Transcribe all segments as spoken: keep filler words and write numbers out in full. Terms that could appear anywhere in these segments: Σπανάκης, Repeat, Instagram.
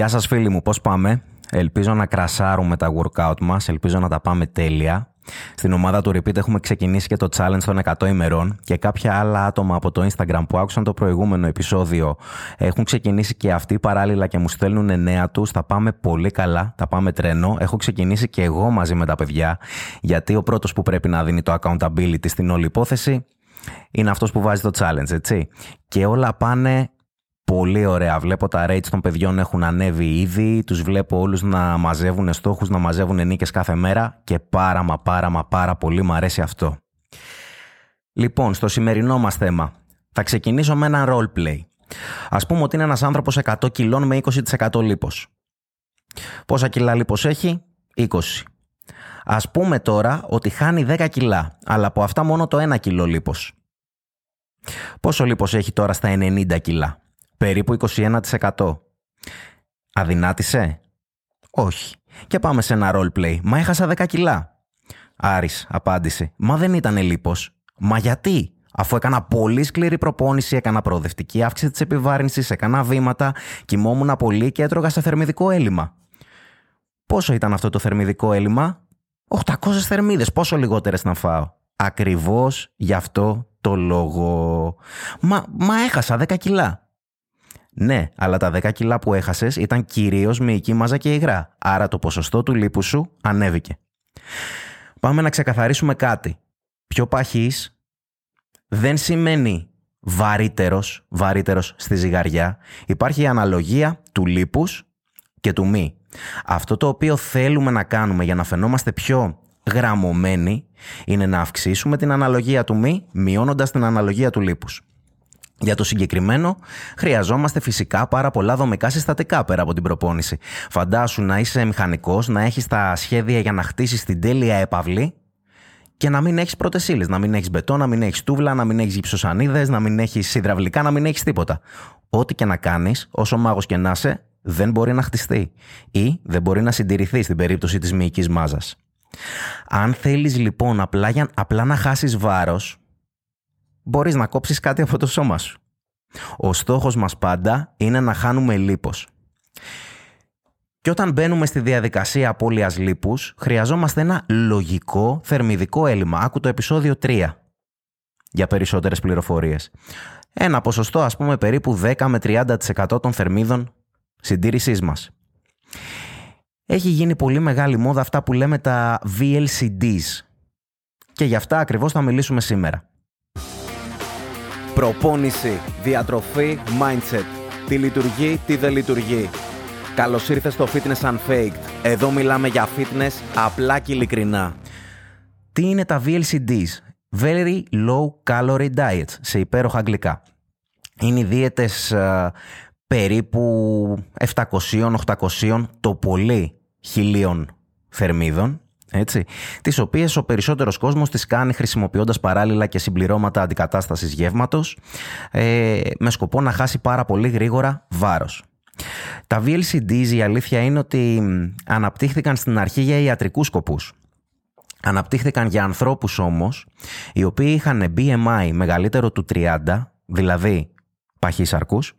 Γεια σας φίλοι μου, πώς πάμε? Ελπίζω να κρασάρουμε τα workout μας, ελπίζω να τα πάμε τέλεια. Στην ομάδα του Repeat έχουμε ξεκινήσει και το challenge των εκατό ημερών και κάποια άλλα άτομα από το Instagram που άκουσαν το προηγούμενο επεισόδιο έχουν ξεκινήσει και αυτοί παράλληλα και μου στέλνουν νέα τους. Τα πάμε πολύ καλά, τα πάμε τρένο. Έχω ξεκινήσει και εγώ μαζί με τα παιδιά, γιατί ο πρώτος που πρέπει να δίνει το accountability στην όλη υπόθεση είναι αυτός που βάζει το challenge, έτσι. Και όλα πάνε πολύ ωραία. Βλέπω τα rates των παιδιών έχουν ανέβει ήδη, τους βλέπω όλους να μαζεύουν στόχους, να μαζεύουν νίκες κάθε μέρα και πάρα μα πάρα μα πάρα πολύ μου αρέσει αυτό. Λοιπόν, στο σημερινό μας θέμα θα ξεκινήσω με ένα role play. Ας πούμε ότι είναι ένας άνθρωπος εκατό κιλών με είκοσι τοις εκατό λίπος. Πόσα κιλά λίπος έχει? είκοσι. Ας πούμε τώρα ότι χάνει δέκα κιλά, αλλά από αυτά μόνο το ένα κιλό λίπος. Πόσο λίπος έχει τώρα στα ενενήντα κιλά? Περίπου είκοσι ένα τοις εκατό. Αδυνάτησε? Όχι. Και πάμε σε ένα role play. Μα έχασα δέκα κιλά. Άρης, απάντησε. Μα δεν ήταν λίπος. Μα γιατί? Αφού έκανα πολύ σκληρή προπόνηση, έκανα προοδευτική αύξηση της επιβάρυνσης, έκανα βήματα, κοιμόμουν πολύ και έτρωγα σε θερμιδικό έλλειμμα. Πόσο ήταν αυτό το θερμιδικό έλλειμμα? οκτακόσιες θερμίδες. Πόσο λιγότερες να φάω? Ακριβώς γι' αυτό το λόγο. Μα, μα έχασα δέκα κιλά. Ναι, αλλά τα δέκα κιλά που έχασες ήταν κυρίως μυϊκή μάζα και υγρά, άρα το ποσοστό του λίπους σου ανέβηκε. Πάμε να ξεκαθαρίσουμε κάτι. Πιο παχής δεν σημαίνει βαρύτερος, βαρύτερος στη ζυγαριά. Υπάρχει η αναλογία του λίπους και του μη. Αυτό το οποίο θέλουμε να κάνουμε για να φαινόμαστε πιο γραμμωμένοι είναι να αυξήσουμε την αναλογία του μη, μειώνοντας την αναλογία του λίπους. Για το συγκεκριμένο, χρειαζόμαστε φυσικά πάρα πολλά δομικά συστατικά πέρα από την προπόνηση. Φαντάσου να είσαι μηχανικός, να έχεις τα σχέδια για να χτίσεις την τέλεια επαυλή και να μην έχεις πρώτες ύλες, να μην έχεις μπετό, να μην έχεις τούβλα, να μην έχεις γυψοσανίδες, να μην έχεις υδραυλικά, να μην έχεις τίποτα. Ό,τι και να κάνεις, όσο μάγος και να είσαι, δεν μπορεί να χτιστεί ή δεν μπορεί να συντηρηθεί στην περίπτωση της μυϊκής μάζας. Αν θέλεις λοιπόν απλά, για, απλά να χάσεις βάρος, μπορείς να κόψεις κάτι από το σώμα σου. Ο στόχος μας πάντα είναι να χάνουμε λίπος. Και όταν μπαίνουμε στη διαδικασία απώλειας λίπους, χρειαζόμαστε ένα λογικό θερμιδικό έλλειμμα. Άκου το επεισόδιο τρία για περισσότερες πληροφορίες. Ένα ποσοστό, ας πούμε, περίπου δέκα με τριάντα τοις εκατό των θερμίδων συντήρησής μας. Έχει γίνει πολύ μεγάλη μόδα αυτά που λέμε τα βι ελ σι ντι ες. Και γι' αυτά ακριβώς θα μιλήσουμε σήμερα. Προπόνηση, διατροφή, mindset. Τι λειτουργεί, τι δεν λειτουργεί. Καλώς ήρθες στο Fitness Unfaked. Εδώ μιλάμε για fitness απλά και ειλικρινά. Τι είναι τα βι ελ σι ντι ες? Very Low Calorie Diets, σε υπέροχα αγγλικά. Είναι οι δίαιτες α, περίπου επτακόσιες με οκτακόσιες, το πολύ χιλίων θερμίδων. Έτσι, τις οποίες ο περισσότερος κόσμος τις κάνει χρησιμοποιώντας παράλληλα και συμπληρώματα αντικατάστασης γεύματος ε, με σκοπό να χάσει πάρα πολύ γρήγορα βάρος. Τα βι ελ σι ντι ες, η αλήθεια είναι ότι αναπτύχθηκαν στην αρχή για ιατρικούς σκοπούς. Αναπτύχθηκαν για ανθρώπους όμως οι οποίοι είχαν μπι εμ άι μεγαλύτερο του τριάντα, δηλαδή παχύσαρκους,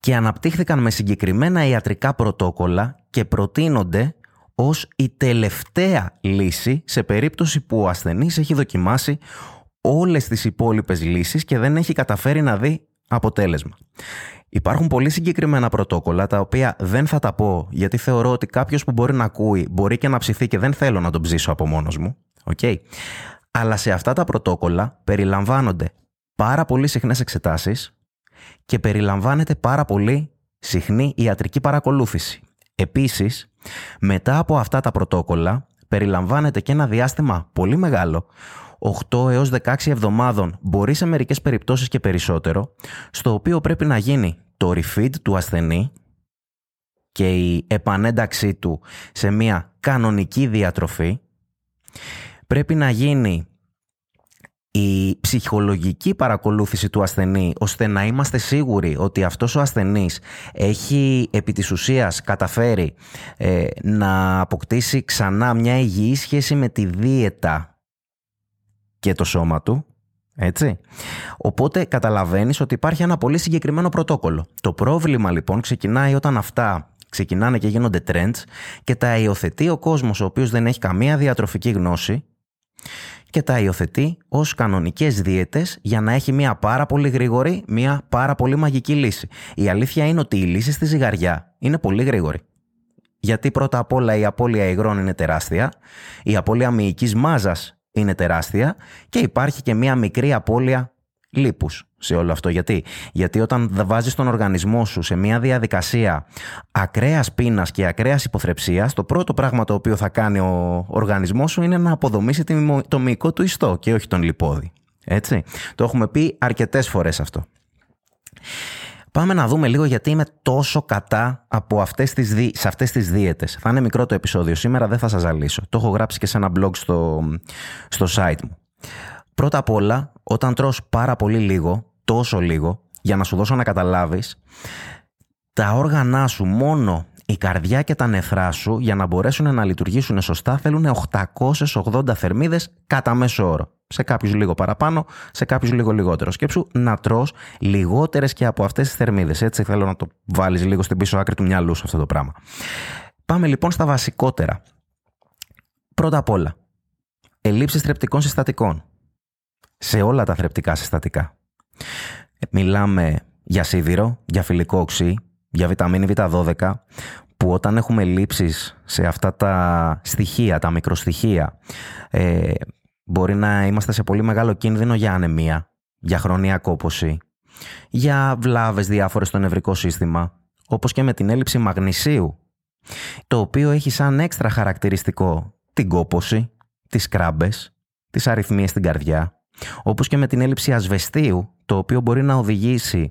και αναπτύχθηκαν με συγκεκριμένα ιατρικά πρωτόκολλα και προτείνονται ως η τελευταία λύση σε περίπτωση που ο ασθενής έχει δοκιμάσει όλες τις υπόλοιπες λύσεις και δεν έχει καταφέρει να δει αποτέλεσμα. Υπάρχουν πολύ συγκεκριμένα πρωτόκολλα τα οποία δεν θα τα πω, γιατί θεωρώ ότι κάποιος που μπορεί να ακούει μπορεί και να ψηθεί και δεν θέλω να τον ψήσω από μόνος μου. Okay. Αλλά σε αυτά τα πρωτόκολλα περιλαμβάνονται πάρα πολύ συχνές εξετάσεις και περιλαμβάνεται πάρα πολύ συχνή ιατρική παρακολούθηση. Επίσης, μετά από αυτά τα πρωτόκολλα περιλαμβάνεται και ένα διάστημα πολύ μεγάλο, οκτώ έως δεκαέξι εβδομάδων, μπορεί σε μερικές περιπτώσεις και περισσότερο, στο οποίο πρέπει να γίνει το refeed του ασθενή και η επανένταξή του σε μια κανονική διατροφή. Πρέπει να γίνει η ψυχολογική παρακολούθηση του ασθενή, ώστε να είμαστε σίγουροι ότι αυτός ο ασθενής έχει επί της ουσίας καταφέρει ε, να αποκτήσει ξανά μια υγιή σχέση με τη δίαιτα και το σώμα του. Έτσι. Οπότε καταλαβαίνεις ότι υπάρχει ένα πολύ συγκεκριμένο πρωτόκολλο. Το πρόβλημα λοιπόν ξεκινάει όταν αυτά ξεκινάνε και γίνονται trends και τα υιοθετεί ο κόσμος ο οποίος δεν έχει καμία διατροφική γνώση και τα υιοθετεί ως κανονικές δίαιτες για να έχει μια πάρα πολύ γρήγορη, μια πάρα πολύ μαγική λύση. Η αλήθεια είναι ότι η λύση στη ζυγαριά είναι πολύ γρήγορη. Γιατί πρώτα απ' όλα η απώλεια υγρών είναι τεράστια, η απώλεια μυϊκής μάζας είναι τεράστια και υπάρχει και μια μικρή απώλεια λίπους σε όλο αυτό. Γιατί? Γιατί όταν βάζεις τον οργανισμό σου σε μια διαδικασία ακραίας πείνας και ακραίας υποθρεψίας, το πρώτο πράγμα το οποίο θα κάνει ο οργανισμός σου είναι να αποδομήσει το μυϊκό του ιστό και όχι τον λιπόδι. Έτσι. Το έχουμε πει αρκετές φορές αυτό. Πάμε να δούμε λίγο γιατί είμαι τόσο κατά από αυτές τις δι... σε αυτές τις δίαιτες. Θα είναι μικρό το επεισόδιο σήμερα, δεν θα σας ζαλίσω. Το έχω γράψει και σε ένα blog στο, στο site μου. Πρώτα απ' όλα, όταν τρως πάρα πολύ λίγο, τόσο λίγο, για να σου δώσω να καταλάβεις, τα όργανά σου, μόνο η καρδιά και τα νεφρά σου, για να μπορέσουν να λειτουργήσουν σωστά, θέλουν οκτακόσιες ογδόντα θερμίδες κατά μέσο όρο. Σε κάποιους λίγο παραπάνω, σε κάποιους λίγο λιγότερο. Σκέψου να τρως λιγότερες και από αυτές τις θερμίδες. Έτσι, θέλω να το βάλεις λίγο στην πίσω άκρη του μυαλού σου αυτό το πράγμα. Πάμε λοιπόν στα βασικότερα. Πρώτα απ' όλα, ελλείψεις θρεπτικών συστατικών. Σε όλα τα θρεπτικά συστατικά. Μιλάμε για σίδηρο, για φυλικό οξύ, για βιταμίνη βι δώδεκα, που όταν έχουμε ελλείψεις σε αυτά τα στοιχεία, τα μικροστοιχεία, ε, μπορεί να είμαστε σε πολύ μεγάλο κίνδυνο για ανεμία, για χρόνια κόπωση, για βλάβες διάφορες στο νευρικό σύστημα, όπως και με την έλλειψη μαγνησίου, το οποίο έχει σαν έξτρα χαρακτηριστικό την κόπωση, τις κράμπες, τις αριθμίες στην καρδιά, όπως και με την έλλειψη ασβεστίου, το οποίο μπορεί να οδηγήσει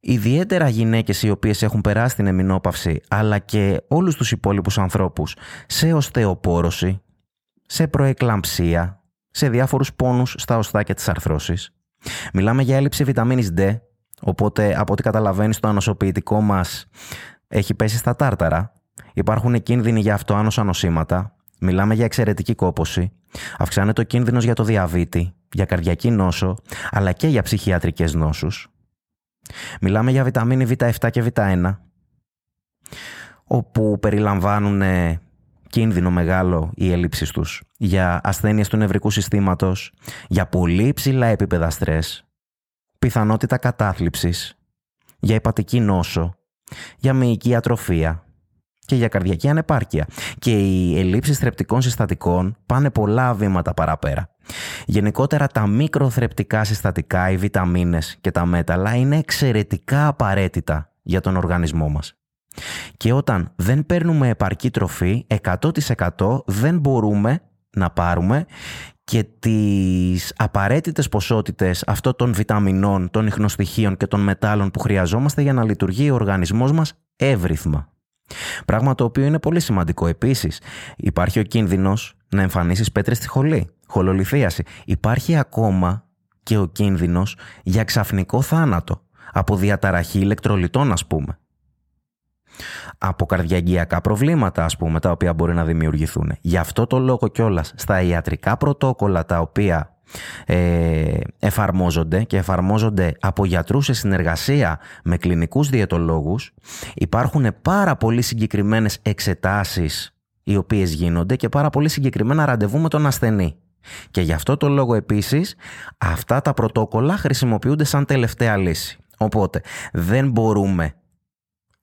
ιδιαίτερα γυναίκες οι οποίες έχουν περάσει την εμεινόπαυση, αλλά και όλους τους υπόλοιπους ανθρώπους, σε οστεοπόρωση, σε προεκλαμψία, σε διάφορους πόνους στα οστά και τις αρθρώσεις. Μιλάμε για έλλειψη βιταμίνης D, οπότε από ό,τι καταλαβαίνεις το ανοσοποιητικό μας έχει πέσει στα τάρταρα. Υπάρχουν κίνδυνοι για αυτοάνωσα νοσήματα. Μιλάμε για εξαιρετική κόπωση. Αυξάνεται ο κίνδυνος για το διαβήτη, για καρδιακή νόσο, αλλά και για ψυχιατρικές νόσους. Μιλάμε για βιταμίνη βι επτά και βι ένα, όπου περιλαμβάνουν κίνδυνο μεγάλο οι έλλειψεις τους για ασθένειες του νευρικού συστήματος, για πολύ ψηλά επίπεδα στρες, πιθανότητα κατάθλιψης, για υπατική νόσο, για μυϊκή ατροφία και για καρδιακή ανεπάρκεια. Και οι ελλείψεις θρεπτικών συστατικών πάνε πολλά βήματα παραπέρα. Γενικότερα τα μικροθρεπτικά συστατικά, οι βιταμίνες και τα μέταλλα είναι εξαιρετικά απαραίτητα για τον οργανισμό μας. Και όταν δεν παίρνουμε επαρκή τροφή, εκατό τοις εκατό δεν μπορούμε να πάρουμε και τις απαραίτητες ποσότητες αυτών των βιταμινών, των ιχνοστοιχείων και των μετάλλων που χρειαζόμαστε για να λειτουργεί ο οργανισμός μας εύρυθμα. Πράγμα το οποίο είναι πολύ σημαντικό. Επίσης, υπάρχει ο κίνδυνος να εμφανίσεις πέτρες στη χολή, χολολιθίαση. Υπάρχει ακόμα και ο κίνδυνος για ξαφνικό θάνατο από διαταραχή ηλεκτρολιτών, ας πούμε. Από καρδιαγγειακά προβλήματα, ας πούμε, τα οποία μπορεί να δημιουργηθούν. Γι' αυτό το λόγο κιόλας, στα ιατρικά πρωτόκολλα τα οποία Ε, εφαρμόζονται και εφαρμόζονται από γιατρούς σε συνεργασία με κλινικούς διαιτολόγους, υπάρχουν πάρα πολύ συγκεκριμένες εξετάσεις οι οποίες γίνονται και πάρα πολύ συγκεκριμένα ραντεβού με τον ασθενή. Και γι' αυτό το λόγο επίσης αυτά τα πρωτόκολλα χρησιμοποιούνται σαν τελευταία λύση. Οπότε δεν μπορούμε,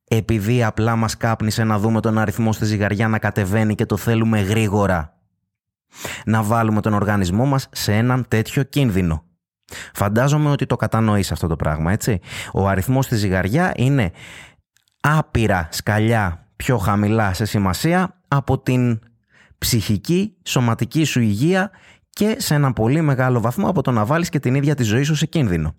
επειδή απλά μας κάπνισε να δούμε τον αριθμό στη ζυγαριά να κατεβαίνει και το θέλουμε γρήγορα, να βάλουμε τον οργανισμό μας σε έναν τέτοιο κίνδυνο. Φαντάζομαι ότι το κατανοείς αυτό το πράγμα, έτσι. Ο αριθμός στη ζυγαριά είναι άπειρα σκαλιά πιο χαμηλά σε σημασία από την ψυχική, σωματική σου υγεία και σε έναν πολύ μεγάλο βαθμό από το να βάλεις και την ίδια τη ζωή σου σε κίνδυνο.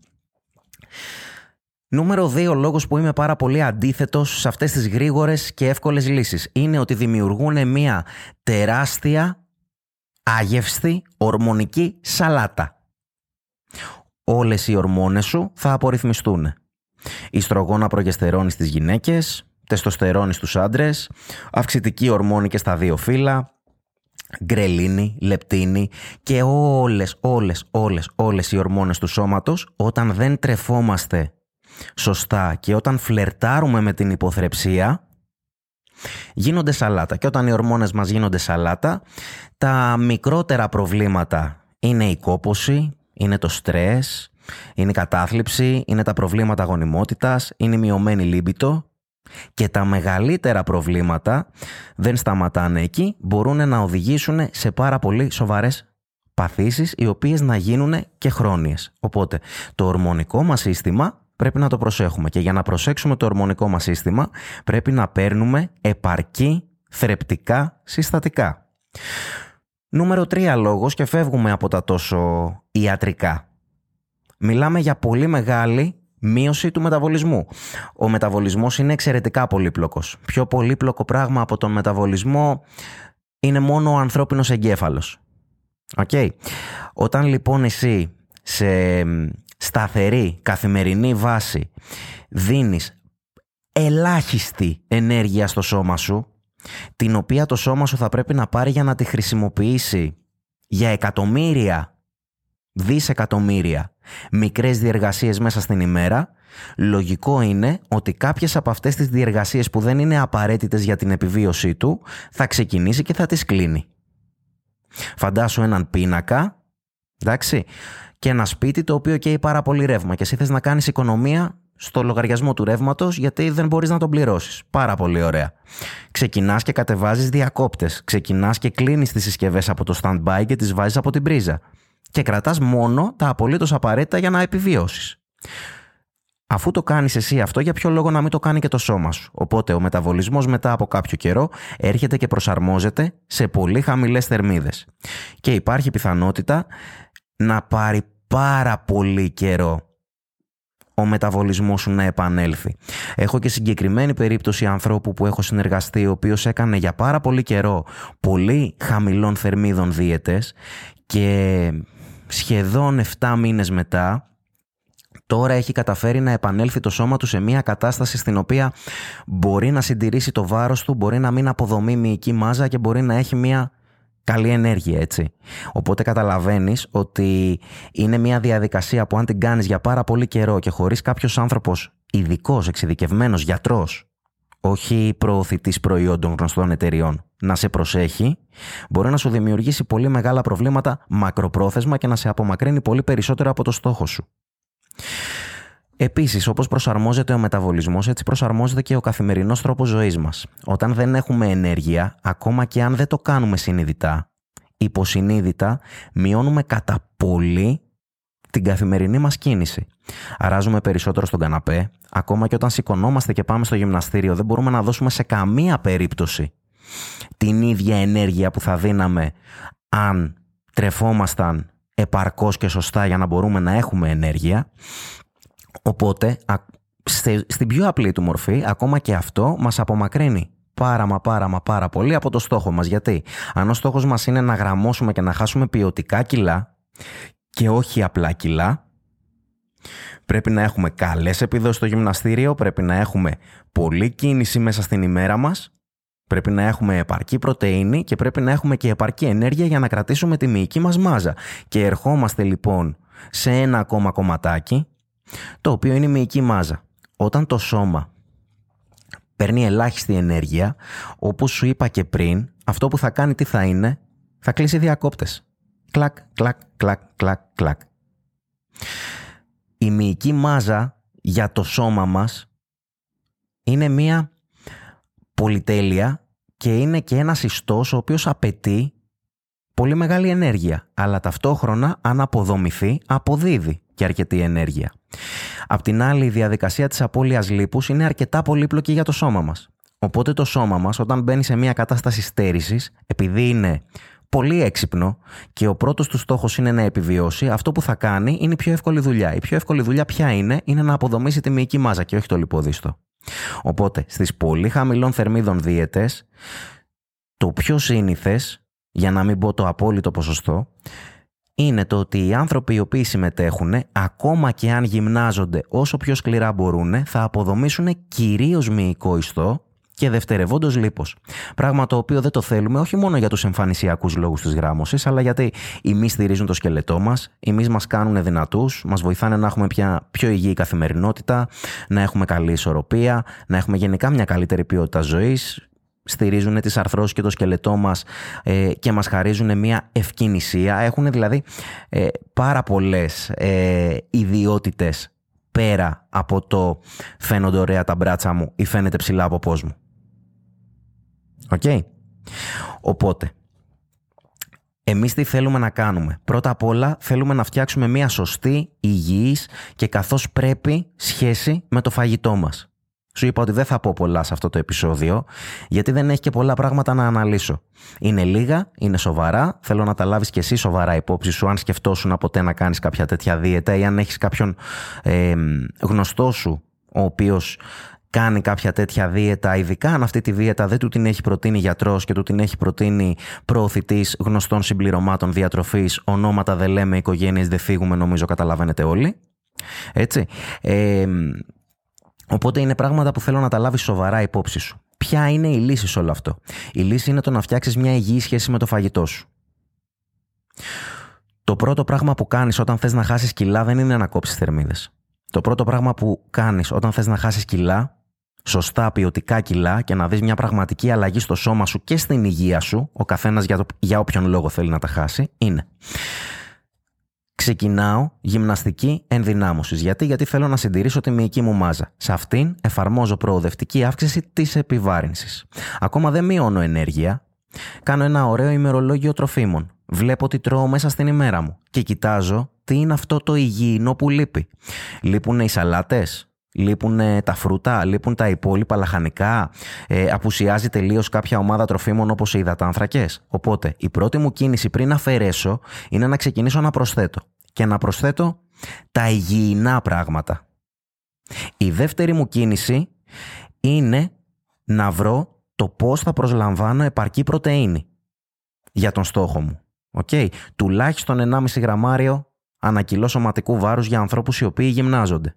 Νούμερο δύο λόγος που είμαι πάρα πολύ αντίθετος σε αυτές τις γρήγορες και εύκολες λύσεις είναι ότι δημιουργούν μια τεράστια άγευστη ορμονική σαλάτα. Όλες οι ορμόνες σου θα απορριθμιστούν. Ιστρογόνα, προγεστερόνη στις γυναίκες, τεστοστερόνη στους άντρες, αυξητική ορμόνη και στα δύο φύλα, γκρελίνη, λεπτίνη και όλες, όλες, όλες, όλες οι ορμόνες του σώματος, όταν δεν τρεφόμαστε σωστά και όταν φλερτάρουμε με την υποθρεψία, γίνονται σαλάτα. Και όταν οι ορμόνες μας γίνονται σαλάτα, τα μικρότερα προβλήματα είναι η κόπωση, είναι το στρες, είναι η κατάθλιψη, είναι τα προβλήματα γονιμότητας, είναι η μειωμένη λίμπιτο. Και τα μεγαλύτερα προβλήματα δεν σταματάνε εκεί, μπορούν να οδηγήσουν σε πάρα πολύ σοβαρές παθήσεις, οι οποίες να γίνουν και χρόνιες. Οπότε το ορμονικό μας σύστημα πρέπει να το προσέχουμε, και για να προσέξουμε το ορμονικό μας σύστημα πρέπει να παίρνουμε επαρκή θρεπτικά συστατικά. Νούμερο τρία λόγος, και φεύγουμε από τα τόσο ιατρικά. Μιλάμε για πολύ μεγάλη μείωση του μεταβολισμού. Ο μεταβολισμός είναι εξαιρετικά πολύπλοκος. Πιο πολύπλοκο πράγμα από τον μεταβολισμό είναι μόνο ο ανθρώπινος εγκέφαλος. Okay. Όταν λοιπόν εσύ σε σταθερή καθημερινή βάση δίνεις ελάχιστη ενέργεια στο σώμα σου, την οποία το σώμα σου θα πρέπει να πάρει για να τη χρησιμοποιήσει για εκατομμύρια, δισεκατομμύρια μικρές διεργασίες μέσα στην ημέρα, λογικό είναι ότι κάποιες από αυτές τις διεργασίες που δεν είναι απαραίτητες για την επιβίωσή του θα ξεκινήσει και θα τις κλείνει. Φαντάσου έναν πίνακα, εντάξει, και ένα σπίτι το οποίο καίει πάρα πολύ ρεύμα, και εσύ θες να κάνεις οικονομία στο λογαριασμό του ρεύματος, γιατί δεν μπορείς να τον πληρώσεις. Πάρα πολύ ωραία. Ξεκινάς και κατεβάζεις διακόπτες, ξεκινάς και κλείνεις τις συσκευές από το stand-by και τις βάζεις από την πρίζα. Και κρατάς μόνο τα απολύτως απαραίτητα για να επιβιώσεις. Αφού το κάνεις εσύ αυτό, για ποιο λόγο να μην το κάνει και το σώμα σου? Οπότε ο μεταβολισμός μετά από κάποιο καιρό έρχεται και προσαρμόζεται σε πολύ χαμηλές θερμίδες. Και υπάρχει πιθανότητα να πάρει πάρα πολύ καιρό ο μεταβολισμός σου να επανέλθει. Έχω και συγκεκριμένη περίπτωση ανθρώπου που έχω συνεργαστεί, ο οποίος έκανε για πάρα πολύ καιρό πολύ χαμηλών θερμίδων δίαιτες, και σχεδόν επτά μήνες μετά τώρα έχει καταφέρει να επανέλθει το σώμα του σε μια κατάσταση στην οποία μπορεί να συντηρήσει το βάρος του, μπορεί να μην αποδομεί μυϊκή μάζα και μπορεί να έχει μια καλή ενέργεια, έτσι. Οπότε καταλαβαίνεις ότι είναι μια διαδικασία που αν την κάνεις για πάρα πολύ καιρό και χωρίς κάποιος άνθρωπος ειδικός, εξειδικευμένος, γιατρός, όχι προωθητής προϊόντων γνωστών εταιριών, να σε προσέχει, μπορεί να σου δημιουργήσει πολύ μεγάλα προβλήματα μακροπρόθεσμα και να σε απομακρύνει πολύ περισσότερο από το στόχο σου. Επίσης, όπως προσαρμόζεται ο μεταβολισμός, έτσι προσαρμόζεται και ο καθημερινός τρόπος ζωής μας. Όταν δεν έχουμε ενέργεια, ακόμα και αν δεν το κάνουμε συνειδητά, υποσυνείδητα μειώνουμε κατά πολύ την καθημερινή μας κίνηση. Αράζουμε περισσότερο στον καναπέ, ακόμα και όταν σηκωνόμαστε και πάμε στο γυμναστήριο, δεν μπορούμε να δώσουμε σε καμία περίπτωση την ίδια ενέργεια που θα δίναμε αν τρεφόμασταν επαρκώς και σωστά για να μπορούμε να έχουμε ενέργεια. Οπότε στε, στην πιο απλή του μορφή, ακόμα και αυτό μας απομακρύνει πάρα μα πάρα μα πάρα πολύ από το στόχο μας. Γιατί αν ο στόχος μας είναι να γραμμώσουμε και να χάσουμε ποιοτικά κιλά και όχι απλά κιλά, πρέπει να έχουμε καλές επιδόσεις στο γυμναστήριο, πρέπει να έχουμε πολλή κίνηση μέσα στην ημέρα μας, πρέπει να έχουμε επαρκή πρωτεΐνη και πρέπει να έχουμε και επαρκή ενέργεια για να κρατήσουμε τη μυϊκή μας μάζα. Και ερχόμαστε λοιπόν σε ένα ακόμα κομματάκι, το οποίο είναι η μυϊκή μάζα. Όταν το σώμα παίρνει ελάχιστη ενέργεια, όπως σου είπα και πριν, αυτό που θα κάνει τι θα είναι? Θα κλείσει διακόπτες. Κλακ, κλακ, κλακ, κλακ, κλακ. Η μυϊκή μάζα για το σώμα μας είναι μια πολυτέλεια και είναι και ένας ιστός ο οποίος απαιτεί πολύ μεγάλη ενέργεια, αλλά ταυτόχρονα αν αποδομηθεί αποδίδει και αρκετή ενέργεια. Απ' την άλλη, η διαδικασία της απώλειας λίπους είναι αρκετά πολύπλοκη για το σώμα μας. Οπότε το σώμα μας όταν μπαίνει σε μια κατάσταση στέρησης, επειδή είναι πολύ έξυπνο και ο πρώτος του στόχος είναι να επιβιώσει, αυτό που θα κάνει είναι η πιο εύκολη δουλειά. Η πιο εύκολη δουλειά ποια είναι? Είναι να αποδομήσει τη μυϊκή μάζα και όχι το λιποδίστο. Οπότε στις πολύ χαμηλών θερμίδων δίαιτες, το πιο σύνηθες, για να μην πω το απόλυτο ποσοστό, είναι το ότι οι άνθρωποι οι οποίοι συμμετέχουν, ακόμα και αν γυμνάζονται όσο πιο σκληρά μπορούν, θα αποδομήσουν κυρίως μυϊκό ιστό, και δευτερευόντως λίπος. Πράγμα το οποίο δεν το θέλουμε όχι μόνο για τους εμφανισιακούς λόγους της γράμμωσης, αλλά γιατί οι μυς στηρίζουν το σκελετό μας, οι μυς μας κάνουν δυνατούς, μας βοηθάνε να έχουμε πια πιο υγιή καθημερινότητα, να έχουμε καλή ισορροπία, να έχουμε γενικά μια καλύτερη ποιότητα ζωής. Στηρίζουν τις αρθρώσεις και το σκελετό μας ε, και μας χαρίζουν μια ευκινησία. Έχουν δηλαδή ε, πάρα πολλές ε, ιδιότητες πέρα από το φαίνονται ωραία τα μπράτσα μου ή φαίνεται ψηλά από πώς μου. Οκ. Okay. Οπότε, εμείς τι θέλουμε να κάνουμε? Πρώτα απ' όλα θέλουμε να φτιάξουμε μια σωστή, υγιής και καθώς πρέπει σχέση με το φαγητό μας. Σου είπα ότι δεν θα πω πολλά σε αυτό το επεισόδιο, γιατί δεν έχει και πολλά πράγματα να αναλύσω. Είναι λίγα, είναι σοβαρά, θέλω να τα λάβεις και εσύ σοβαρά υπόψη σου, αν σκεφτόσουν ποτέ να κάνεις κάποια τέτοια δίαιτα ή αν έχεις κάποιον ε, γνωστό σου ο οποίος κάνει κάποια τέτοια δίαιτα, ειδικά αν αυτή τη δίαιτα δεν του την έχει προτείνει γιατρός και του την έχει προτείνει προωθητής γνωστών συμπληρωμάτων διατροφής, ονόματα δεν λέμε, οικογένειες δεν φύγουμε, νομίζω καταλαβαίνετε όλοι. Έτσι. Ε, Οπότε είναι πράγματα που θέλω να τα λάβεις σοβαρά υπόψη σου. Ποια είναι η λύση σε όλο αυτό? Η λύση είναι το να φτιάξεις μια υγιή σχέση με το φαγητό σου. Το πρώτο πράγμα που κάνεις όταν θες να χάσεις κιλά δεν είναι να κόψεις θερμίδες. Το πρώτο πράγμα που κάνεις όταν θες να χάσεις κιλά, σωστά ποιοτικά κιλά και να δεις μια πραγματική αλλαγή στο σώμα σου και στην υγεία σου, ο καθένας για, το, για όποιον λόγο θέλει να τα χάσει, είναι... Ξεκινάω γυμναστική ενδυνάμωσης. Γιατί? Γιατί θέλω να συντηρήσω τη μυϊκή μου μάζα. Σε αυτήν εφαρμόζω προοδευτική αύξηση της επιβάρυνσης. Ακόμα δεν μειώνω ενέργεια. Κάνω ένα ωραίο ημερολόγιο τροφίμων. Βλέπω τι τρώω μέσα στην ημέρα μου. Και κοιτάζω τι είναι αυτό το υγιεινό που λείπει. Λείπουν οι σαλάτες, λείπουν τα φρούτα, λείπουν τα υπόλοιπα λαχανικά. Ε, απουσιάζει τελείως κάποια ομάδα τροφίμων όπως οι υδατάνθρακες. Οπότε η πρώτη μου κίνηση πριν αφαιρέσω είναι να ξεκινήσω να προσθέτω. Και να προσθέτω τα υγιεινά πράγματα. Η δεύτερη μου κίνηση είναι να βρω το πώς θα προσλαμβάνω επαρκή πρωτεΐνη για τον στόχο μου. Okay. Τουλάχιστον ενάμιση γραμμάριο ανά κιλό σωματικού βάρους για ανθρώπους οι οποίοι γυμνάζονται.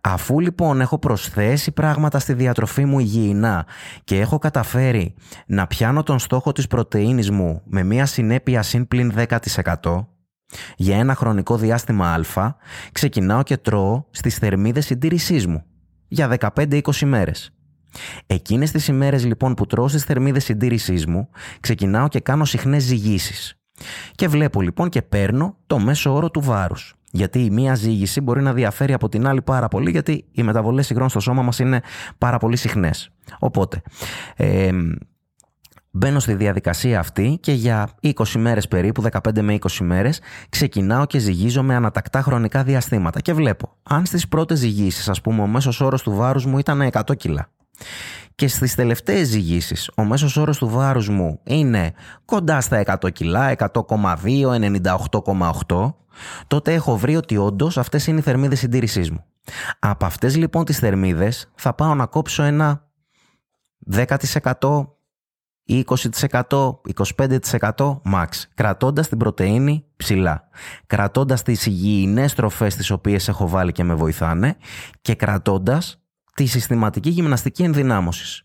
Αφού λοιπόν έχω προσθέσει πράγματα στη διατροφή μου υγιεινά και έχω καταφέρει να πιάνω τον στόχο της πρωτεΐνης μου με μια συνέπεια συν πλην δέκα τοις εκατό για ένα χρονικό διάστημα α, ξεκινάω και τρώω στις θερμίδες συντήρησής μου για δεκαπέντε με είκοσι ημέρες. Εκείνες τις ημέρες λοιπόν που τρώω στις θερμίδες συντήρησής μου, ξεκινάω και κάνω συχνές ζυγίσεις. Και βλέπω λοιπόν και παίρνω το μέσο όρο του βάρους. Γιατί η μία ζύγιση μπορεί να διαφέρει από την άλλη πάρα πολύ, γιατί οι μεταβολές υγρών στο σώμα μας είναι πάρα πολύ συχνές. Οπότε, ε, μπαίνω στη διαδικασία αυτή και για είκοσι μέρες περίπου, δεκαπέντε με είκοσι μέρες, ξεκινάω και ζυγίζω με ανατακτά χρονικά διαστήματα. Και βλέπω, αν στις πρώτες ζυγίσεις, ας πούμε, ο μέσος όρος του βάρους μου ήταν εκατό κιλά. Και στις τελευταίες ζυγίσεις ο μέσος όρος του βάρους μου είναι κοντά στα εκατό κιλά, εκατό κόμμα δύο, ενενήντα οκτώ κόμμα οκτώ, τότε έχω βρει ότι όντως αυτές είναι οι θερμίδες συντήρησής μου. Από αυτές λοιπόν τις θερμίδες θα πάω να κόψω ένα δέκα τοις εκατό, είκοσι τοις εκατό, είκοσι πέντε τοις εκατό max, κρατώντας την πρωτεΐνη ψηλά, κρατώντας τις υγιεινές τροφές τις οποίες έχω βάλει και με βοηθάνε και κρατώντας τη συστηματική γυμναστική ενδυνάμωσης.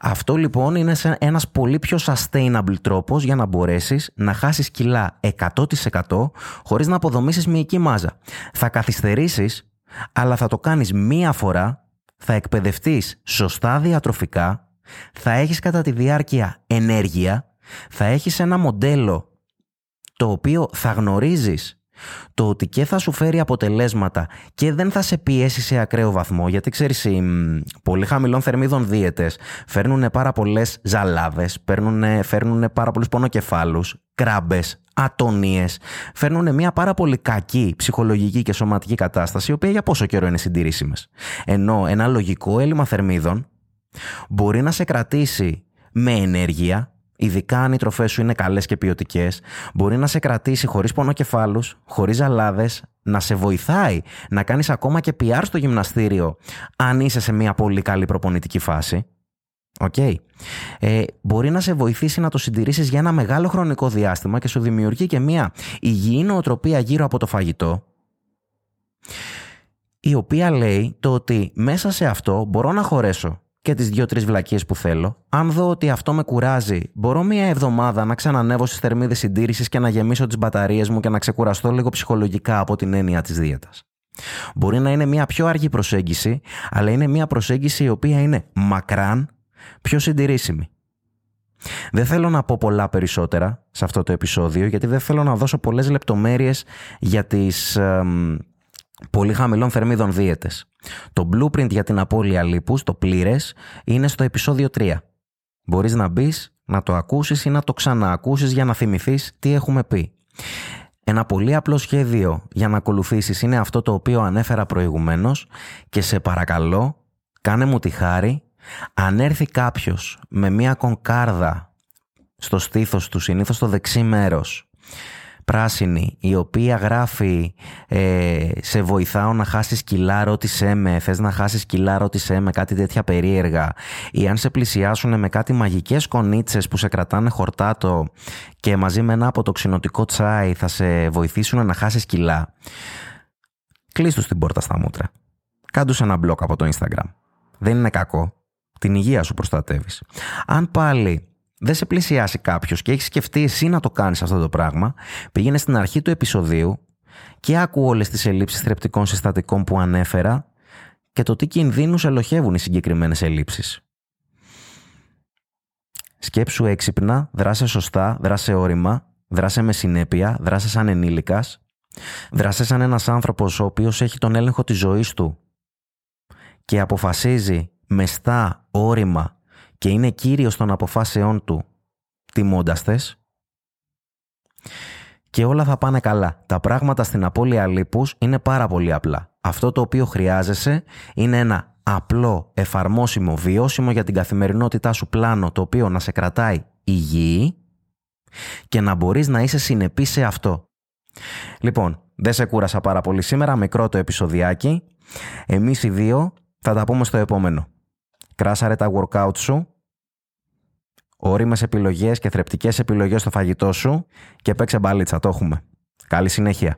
Αυτό λοιπόν είναι ένας πολύ πιο sustainable τρόπος για να μπορέσεις να χάσεις κιλά εκατό τοις εκατό χωρίς να αποδομήσεις μυϊκή μάζα. Θα καθυστερήσεις, αλλά θα το κάνεις μία φορά, θα εκπαιδευτείς σωστά διατροφικά, θα έχεις κατά τη διάρκεια ενέργεια, θα έχεις ένα μοντέλο το οποίο θα γνωρίζεις το ότι και θα σου φέρει αποτελέσματα και δεν θα σε πιέσει σε ακραίο βαθμό, γιατί ξέρεις οι πολύ χαμηλών θερμίδων δίαιτες φέρνουν πάρα πολλές ζαλάδες, φέρνουν, φέρνουν πάρα πολλούς πονοκεφάλους, κράμπες, ατονίες, φέρνουν μια πάρα πολύ κακή ψυχολογική και σωματική κατάσταση, η οποία για πόσο καιρό είναι συντηρήσιμες. Ενώ ένα λογικό έλλειμμα θερμίδων μπορεί να σε κρατήσει με ενέργεια, ειδικά αν οι τροφές σου είναι καλές και ποιοτικές, μπορεί να σε κρατήσει χωρίς πονοκεφάλους, χωρίς αλάδες, να σε βοηθάει να κάνεις ακόμα και πι αρ στο γυμναστήριο, αν είσαι σε μια πολύ καλή προπονητική φάση. Okay. Ε, μπορεί να σε βοηθήσει να το συντηρήσεις για ένα μεγάλο χρονικό διάστημα και σου δημιουργεί και μια υγιή νοοτροπία γύρω από το φαγητό, η οποία λέει το ότι μέσα σε αυτό μπορώ να χωρέσω και τις δύο-τρεις βλακίες που θέλω. Αν δω ότι αυτό με κουράζει, μπορώ μία εβδομάδα να ξανανεύω στις θερμίδες συντήρησης και να γεμίσω τις μπαταρίες μου και να ξεκουραστώ λίγο ψυχολογικά από την έννοια της δίαιτας. Μπορεί να είναι μία πιο αργή προσέγγιση, αλλά είναι μία προσέγγιση η οποία είναι μακράν, πιο συντηρήσιμη. Δεν θέλω να πω πολλά περισσότερα σε αυτό το επεισόδιο, γιατί δεν θέλω να δώσω πολλές λεπτομέρειες για τις ε, πολύ χαμηλών θερμίδων δίαιτες. Το blueprint για την απώλεια λίπους, το πλήρες, είναι στο επεισόδιο τρία. Μπορείς να μπεις, να το ακούσεις ή να το ξαναακούσεις για να θυμηθείς τι έχουμε πει. Ένα πολύ απλό σχέδιο για να ακολουθήσεις είναι αυτό το οποίο ανέφερα προηγουμένως και σε παρακαλώ, κάνε μου τη χάρη. Αν έρθει κάποιος με μια κονκάρδα στο στήθος του, συνήθως στο δεξί μέρος, πράσινη, η οποία γράφει ε, σε βοηθάω να χάσεις κιλά, ρώτησέ με, θες να χάσεις κιλά, ρώτησέ με, κάτι τέτοια περίεργα, ή αν σε πλησιάσουν με κάτι μαγικές κονίτσες που σε κρατάνε χορτάτο και μαζί με ένα αποτοξινωτικό τσάι θα σε βοηθήσουν να χάσεις κιλά, κλείς τους την πόρτα στα μούτρα, κάντους ένα μπλοκ από το Instagram. Δεν είναι κακό. Την υγεία σου προστατεύεις. Αν πάλι δεν σε πλησιάσει κάποιος και έχεις σκεφτεί εσύ να το κάνεις αυτό το πράγμα, πήγαινε στην αρχή του επεισοδίου και άκου όλες τις ελλείψεις θρεπτικών συστατικών που ανέφερα και το τι κινδύνους ελοχεύουν οι συγκεκριμένες ελλείψεις. Σκέψου έξυπνα, δράσε σωστά, δράσε όρημα, δράσε με συνέπεια, δράσε σαν ενήλικας, δράσε σαν ένας άνθρωπος ο οποίος έχει τον έλεγχο της ζωής του και αποφασίζει μεστά, όρημα και είναι κύριος των αποφάσεών του, τιμώντας θες, και όλα θα πάνε καλά. Τα πράγματα στην απώλεια λίπους είναι πάρα πολύ απλά. Αυτό το οποίο χρειάζεσαι είναι ένα απλό, εφαρμόσιμο, βιώσιμο για την καθημερινότητά σου πλάνο, το οποίο να σε κρατάει υγιή και να μπορείς να είσαι συνεπής σε αυτό. Λοιπόν, δεν σε κούρασα πάρα πολύ σήμερα, μικρό το επεισοδιάκι. Εμείς οι δύο θα τα πούμε στο επόμενο. Κράσαρε τα workout σου, όριμες επιλογές και θρεπτικές επιλογές στο φαγητό σου και παίξε μπαλίτσα, το έχουμε. Καλή συνέχεια.